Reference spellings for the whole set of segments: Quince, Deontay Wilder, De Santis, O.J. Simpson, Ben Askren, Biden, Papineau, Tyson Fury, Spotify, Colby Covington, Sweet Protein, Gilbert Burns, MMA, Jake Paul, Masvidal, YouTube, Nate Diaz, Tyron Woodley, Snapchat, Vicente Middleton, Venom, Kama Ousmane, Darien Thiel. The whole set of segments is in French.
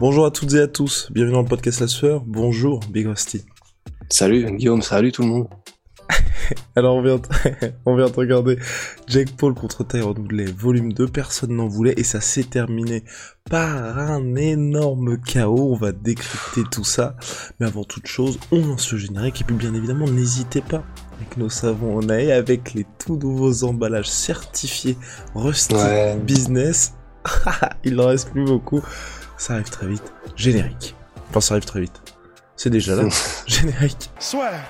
Bonjour à toutes et à tous, bienvenue dans le podcast La Sueur. Bonjour Big Rusty. Salut Guillaume, salut tout le monde. Alors on vient de regarder Jake Paul contre Tyron Woodley, volume 2, personne n'en voulait et ça s'est terminé par un énorme chaos. On va décrypter tout ça, mais avant toute chose, on lance ce générique et puis bien évidemment n'hésitez pas avec nos savons en ail, avec les tout nouveaux emballages certifiés Rusty Business. Il en reste plus beaucoup, ça arrive très vite, générique. Enfin ça arrive très vite, c'est déjà là, générique. Swear.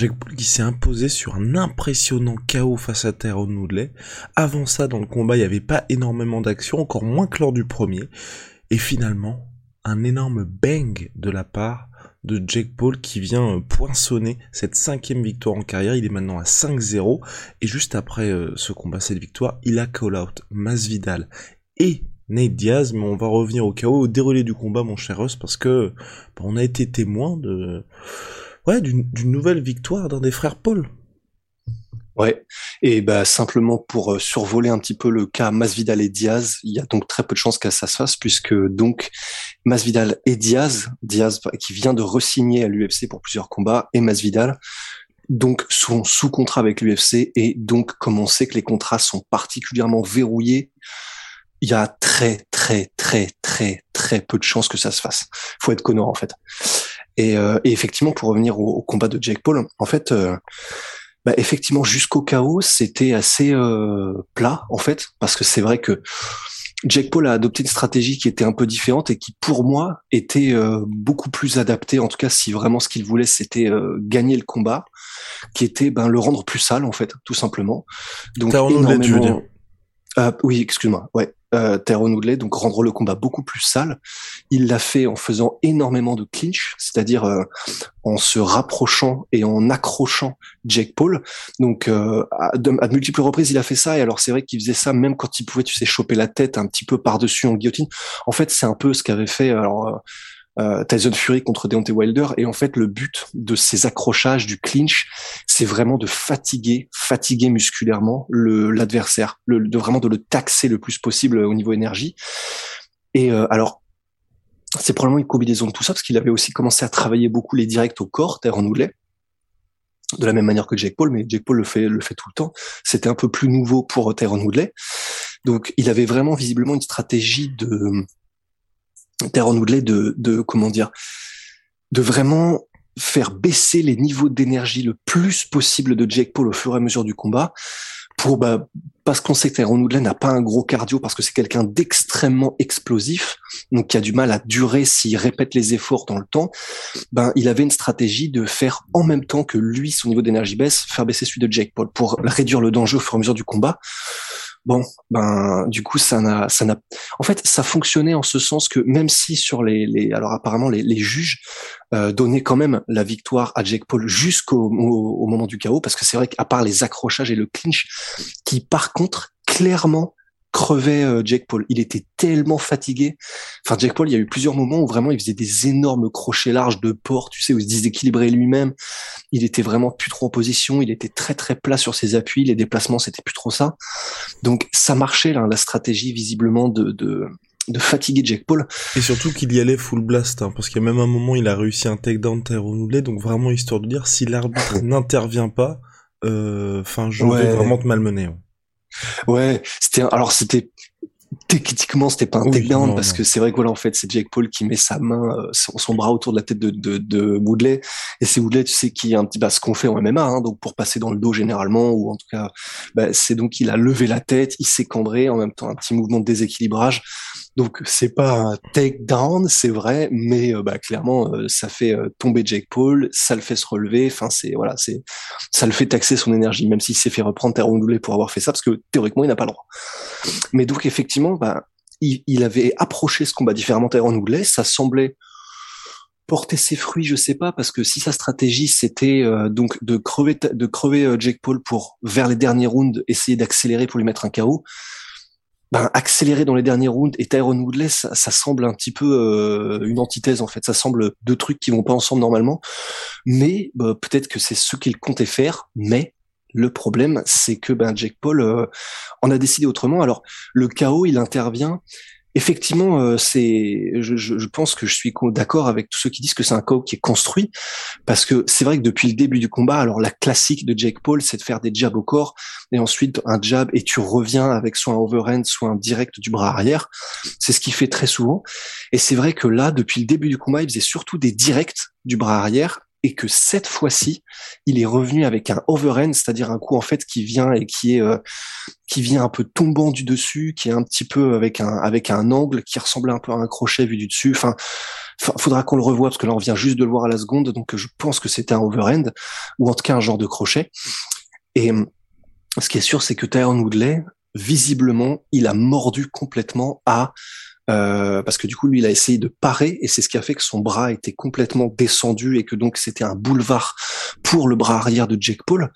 Jake Paul qui s'est imposé sur un impressionnant chaos face à Tyron Woodley. Avant ça, dans le combat, il n'y avait pas énormément d'action, encore moins que lors du premier. Et finalement, un énorme bang de la part de Jake Paul qui vient poinçonner cette 5e victoire en carrière. Il est maintenant à 5-0. Et juste après ce combat, cette victoire, il a call-out Masvidal et Nate Diaz. Mais on va revenir au chaos, au déroulé du combat, mon cher Russ, parce que on a été témoin de... Ouais, d'une nouvelle victoire d'un des frères Paul. Ouais, et bah simplement pour survoler un petit peu le cas Masvidal et Diaz, il y a donc très peu de chances que ça se fasse, puisque donc Masvidal et Diaz qui vient de re-signer à l'UFC pour plusieurs combats, et Masvidal, donc sont sous contrat avec l'UFC, et donc comme on sait que les contrats sont particulièrement verrouillés, il y a très très très très très peu de chances que ça se fasse. Faut être connard en fait. Et effectivement, pour revenir au combat de Jake Paul, en fait, effectivement jusqu'au chaos, c'était assez plat en fait, parce que c'est vrai que Jake Paul a adopté une stratégie qui était un peu différente et qui pour moi était beaucoup plus adaptée, en tout cas si vraiment ce qu'il voulait c'était gagner le combat, qui était le rendre plus sale en fait, tout simplement. Donc énormément. Oui, excuse-moi. Ouais. Tyron Woodley, donc rendre le combat beaucoup plus sale. Il l'a fait en faisant énormément de clinch, c'est-à-dire en se rapprochant et en accrochant Jake Paul. Donc à de multiples reprises, il a fait ça. Et alors c'est vrai qu'il faisait ça même quand il pouvait, choper la tête un petit peu par-dessus en guillotine. En fait, c'est un peu ce qu'avait fait Tyson Fury contre Deontay Wilder, et en fait le but de ces accrochages, du clinch, c'est vraiment de fatiguer musculairement l'adversaire, de le taxer le plus possible au niveau énergie. Et alors c'est probablement une combinaison de tout ça, parce qu'il avait aussi commencé à travailler beaucoup les directs au corps, Tyron Woodley, de la même manière que Jake Paul, mais Jake Paul le fait tout le temps. C'était un peu plus nouveau pour Tyron Woodley, donc il avait vraiment visiblement une stratégie de Tyron Woodley de vraiment faire baisser les niveaux d'énergie le plus possible de Jake Paul au fur et à mesure du combat, parce qu'on sait que Tyron Woodley n'a pas un gros cardio, parce que c'est quelqu'un d'extrêmement explosif, donc qui a du mal à durer s'il répète les efforts dans le temps. Il avait une stratégie de faire, en même temps que lui, son niveau d'énergie baisse, faire baisser celui de Jake Paul pour réduire le danger au fur et à mesure du combat. Du coup, en fait, ça fonctionnait en ce sens que même si sur alors apparemment les juges donnaient quand même la victoire à Jake Paul jusqu'au moment du chaos, parce que c'est vrai qu'à part les accrochages et le clinch, qui par contre clairement crevait Jake Paul. Il était tellement fatigué. Enfin, Jake Paul, il y a eu plusieurs moments où vraiment il faisait des énormes crochets larges de port, où il se déséquilibrait lui-même. Il était vraiment plus trop en position. Il était très très plat sur ses appuis. Les déplacements, c'était plus trop ça. Donc ça marchait là, la stratégie visiblement de fatiguer Jake Paul. Et surtout qu'il y allait full blast, parce qu'il y a même un moment il a réussi un takedown Tyron Woodley, donc vraiment histoire de dire si l'arbitre n'intervient pas, je vais vraiment te malmener. Ouais, c'était techniquement c'était pas un takedown parce que c'est vrai que voilà, en fait c'est Jake Paul qui met sa main, son bras autour de la tête de Woodley, et c'est Woodley, tu sais, qui est un petit, bah, ce qu'on fait en MMA, hein, donc pour passer dans le dos généralement, ou en tout cas, bah, c'est donc il a levé la tête, il s'est cambré, en même temps un petit mouvement de déséquilibrage. Donc c'est pas un takedown, c'est vrai, mais bah clairement ça fait tomber Jake Paul, ça le fait se relever, enfin c'est voilà, c'est ça le fait taxer son énergie, même s'il s'est fait reprendre Tyron Woodley pour avoir fait ça, parce que théoriquement il n'a pas le droit. Mais donc effectivement, bah il avait approché ce combat différemment Tyron Woodley, ça semblait porter ses fruits, je sais pas, parce que si sa stratégie c'était donc de crever Jake Paul pour vers les derniers rounds essayer d'accélérer pour lui mettre un KO. Ben, accélérer dans les derniers rounds et Tyron Woodley, ça semble un petit peu une antithèse en fait. Ça semble deux trucs qui vont pas ensemble normalement, mais ben, peut-être que c'est ce qu'il comptait faire. Mais le problème, c'est que ben Jake Paul en a décidé autrement. Alors le KO, il intervient. Effectivement, je pense que je suis d'accord avec tous ceux qui disent que c'est un KO qui est construit, parce que c'est vrai que depuis le début du combat, alors la classique de Jake Paul, c'est de faire des jabs au corps et ensuite un jab et tu reviens avec soit un overhand, soit un direct du bras arrière. C'est ce qu'il fait très souvent. Et c'est vrai que là, depuis le début du combat, il faisait surtout des directs du bras arrière. Et que cette fois-ci, il est revenu avec un overhand, c'est-à-dire un coup en fait qui vient et qui vient un peu tombant du dessus, qui est un petit peu avec un angle qui ressemblait un peu à un crochet vu du dessus. Enfin, faudra qu'on le revoie parce que là on vient juste de le voir à la seconde, donc je pense que c'était un overhand ou en tout cas un genre de crochet. Et ce qui est sûr, c'est que Tyron Woodley, visiblement, il a mordu complètement à parce que du coup lui il a essayé de parer et c'est ce qui a fait que son bras était complètement descendu et que donc c'était un boulevard pour le bras arrière de Jake Paul,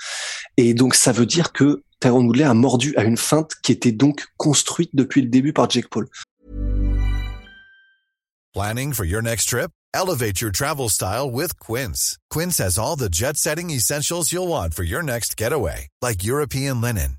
et donc ça veut dire que Tyron Woodley a mordu à une feinte qui était donc construite depuis le début par Jake Paul. Planning for your next trip? Elevate your travel style with Quince. Quince has all the jet-setting essentials you'll want for your next getaway, like European linen,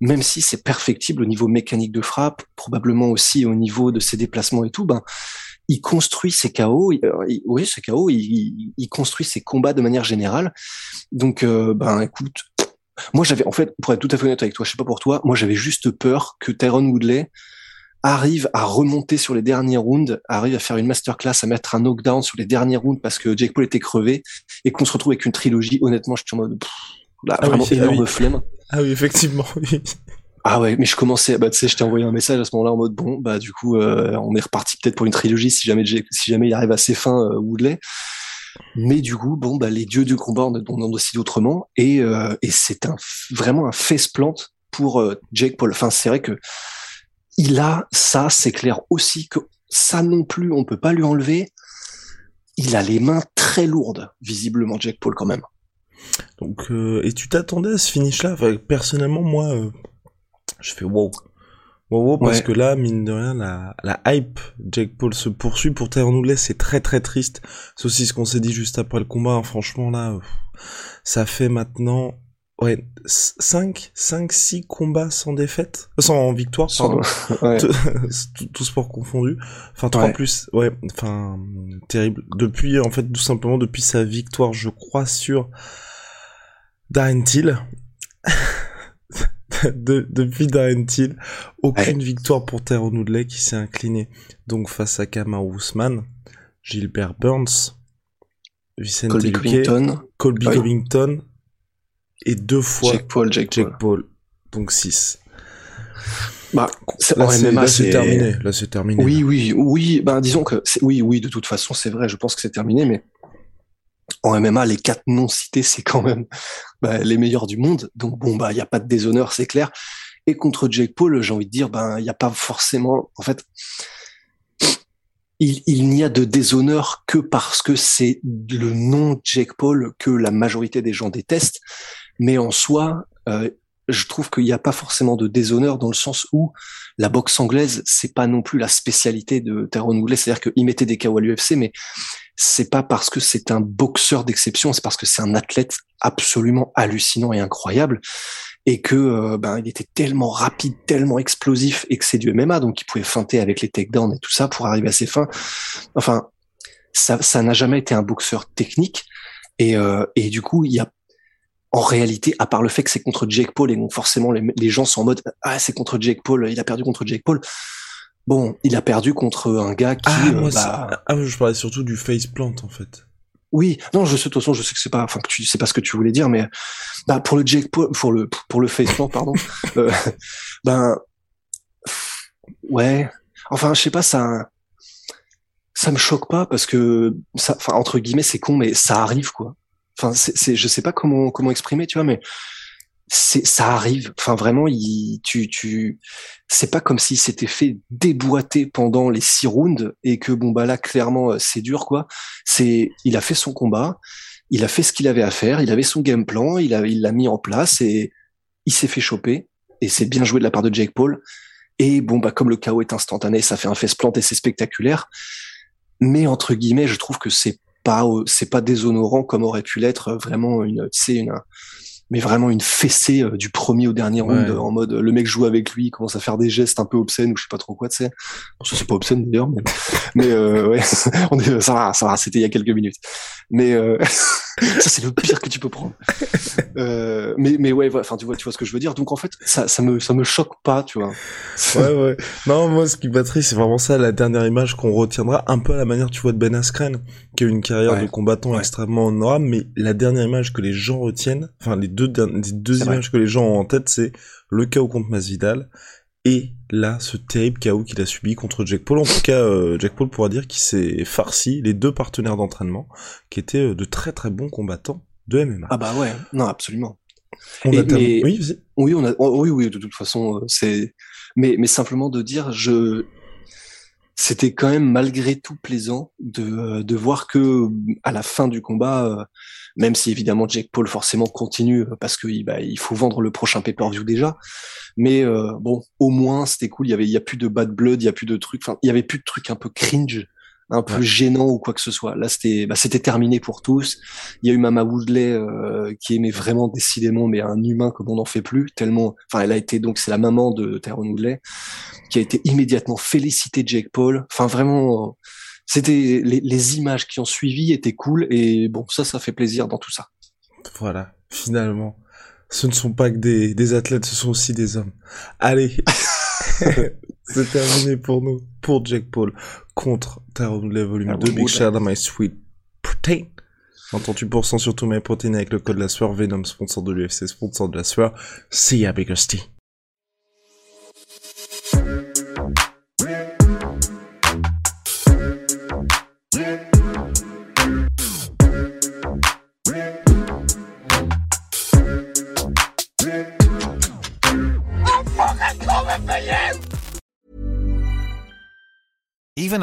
même si c'est perfectible au niveau mécanique de frappe, probablement aussi au niveau de ses déplacements et tout, ben, il construit ses KO, il construit ses combats de manière générale. Donc, ben, écoute, moi j'avais, en fait, pour être tout à fait honnête avec toi, je sais pas pour toi, moi j'avais juste peur que Tyron Woodley arrive à remonter sur les derniers rounds, arrive à faire une masterclass, à mettre un knockdown sur les derniers rounds parce que Jake Paul était crevé et qu'on se retrouve avec une trilogie. Honnêtement, je suis en mode vraiment énorme flemme. Ah oui, effectivement. Oui. Ah ouais, mais je commençais, bah tu sais, je t'ai envoyé un message à ce moment-là en mode bon, bah du coup, on est reparti peut-être pour une trilogie si jamais il arrive à ses fins Woodley. Mais du coup, bon, bah les dieux du combat on en décide autrement et c'est vraiment un face-plant pour Jake Paul. Enfin, c'est vrai que il a ça, c'est clair aussi que ça non plus, on peut pas lui enlever. Il a les mains très lourdes, visiblement, Jake Paul quand même. Donc, et tu t'attendais à ce finish-là? Enfin, personnellement, moi, je fais wow, parce que là, mine de rien, la hype Jake Paul se poursuit pour Tyron Woodley, c'est très très triste. C'est aussi ce qu'on s'est dit juste après le combat, hein, franchement là, ça fait maintenant... Ouais, 5-6 combats sans défaite, sans victoire, pardon, ouais. Tout sport confondu, enfin 3 ouais. Plus, ouais, enfin, terrible, depuis, en fait, tout simplement, depuis sa victoire, je crois, sur Darien Thiel, depuis Darien Thiel, aucune victoire pour Tyron Woodley qui s'est incliné, donc face à Kama Ousmane, Gilbert Burns, Vicente Middleton, Colby Covington, et 2 fois Jake Paul. Donc 6. Bah, c'est terminé. Là, c'est terminé. Oui. Ben, disons que oui. De toute façon, c'est vrai. Je pense que c'est terminé. Mais en MMA, les 4 non cités, c'est quand même les meilleurs du monde. Donc bon, bah, il y a pas de déshonneur, c'est clair. Et contre Jake Paul, j'ai envie de dire, ben, il y a pas forcément. En fait, il n'y a de déshonneur que parce que c'est le nom Jake Paul que la majorité des gens détestent. Mais en soi, je trouve qu'il n'y a pas forcément de déshonneur dans le sens où la boxe anglaise, c'est pas non plus la spécialité de Tyron Woodley. C'est-à-dire qu'il mettait des KO à l'UFC, mais c'est pas parce que c'est un boxeur d'exception, c'est parce que c'est un athlète absolument hallucinant et incroyable, et que il était tellement rapide, tellement explosif, et que c'est du MMA, donc il pouvait feinter avec les takedowns et tout ça pour arriver à ses fins. Enfin, ça n'a jamais été un boxeur technique, et du coup, il y a en réalité, à part le fait que c'est contre Jake Paul, et donc forcément les gens sont en mode « Ah, c'est contre Jake Paul, il a perdu contre Jake Paul ». Bon, il a perdu contre un gars qui... je parlais surtout du faceplant, en fait. Oui, non, je sais, de toute façon, je sais que c'est pas, enfin, que tu sais pas ce que tu voulais dire, mais, pour le Jake Paul, pour le faceplant, pardon, ouais, enfin, je sais pas, ça me choque pas parce que, enfin, entre guillemets, c'est con, mais ça arrive, quoi. Enfin, je sais pas comment exprimer, tu vois, mais ça arrive. Enfin, vraiment, c'est pas comme s'il s'était fait déboîter pendant les 6 rounds et que bon, bah là, clairement, c'est dur, quoi. Il a fait son combat, il a fait ce qu'il avait à faire, il avait son game plan, il l'a mis en place et il s'est fait choper. Et c'est bien joué de la part de Jake Paul. Et bon, bah, comme le KO est instantané, ça fait un faceplant et c'est spectaculaire. Mais entre guillemets, je trouve que c'est pas déshonorant comme aurait pu l'être vraiment mais vraiment une fessée du premier au dernier round, en mode le mec joue avec lui, commence à faire des gestes un peu obscènes ou je sais pas trop quoi, tu sais. Bon, ça c'est pas obscène d'ailleurs, mais ouais, ça va, c'était il y a quelques minutes. Mais ça c'est le pire que tu peux prendre. Mais ouais, enfin tu vois ce que je veux dire. Donc en fait, ça me choque pas, tu vois. Ouais. Non, moi ce qui m'a triste, c'est vraiment ça, la dernière image qu'on retiendra, un peu à la manière, tu vois, de Ben Askren, qui a eu une carrière de combattant extrêmement honorable, mais la dernière image que les gens retiennent, enfin les deux images que les gens ont en tête, c'est le KO contre Masvidal et là ce terrible KO qu'il a subi contre Jake Paul. En tout cas, Jake Paul pourra dire qu'il s'est farci les deux partenaires d'entraînement qui étaient de très très bons combattants de MMA. Ah bah ouais, non, absolument. Oui, de toute façon, c'est mais simplement de dire c'était quand même malgré tout plaisant de voir que à la fin du combat, même si évidemment Jake Paul forcément continue parce que il faut vendre le prochain pay-per-view déjà, mais bon, au moins c'était cool, il y a plus de bad blood, il y a plus de trucs, enfin il y avait plus de trucs un peu cringe, un peu gênant ou quoi que ce soit. Là c'était terminé pour tous. Il y a eu Mama Woodley qui aimait vraiment décidément, mais un humain comme on n'en fait plus, tellement, enfin elle a été, donc c'est la maman de Tyron Woodley, qui a été immédiatement félicitée Jake Paul. Enfin vraiment, c'était les images qui ont suivi étaient cool, et bon, ça fait plaisir dans tout ça. Voilà, finalement, ce ne sont pas que des athlètes, ce sont aussi des hommes. Allez, c'est terminé pour nous, pour Jake Paul contre Tyron Woodley volume 2, Big Shout à My Sweet Protein. 28% sur tous mes protéines avec le code la sueur, Venom, sponsor de l'UFC, sponsor de la sueur. See ya, Big Rusty. Even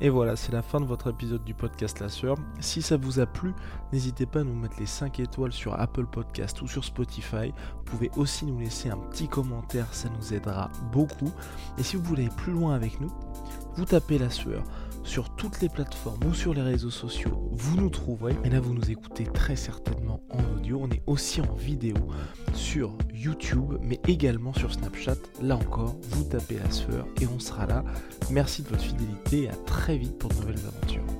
Et voilà, c'est la fin de votre épisode du podcast La Sueur. Si ça vous a plu, n'hésitez pas à nous mettre les 5 étoiles sur Apple Podcast ou sur Spotify. Vous pouvez aussi nous laisser un petit commentaire, ça nous aidera beaucoup. Et si vous voulez aller plus loin avec nous, vous tapez La Sueur sur toutes les plateformes ou sur les réseaux sociaux, vous nous trouverez. Et là, vous nous écoutez très certainement en audio. On est aussi en vidéo sur YouTube, mais également sur Snapchat. Là encore, vous tapez La Sueur et on sera là. Merci de votre fidélité et à très vite pour de nouvelles aventures.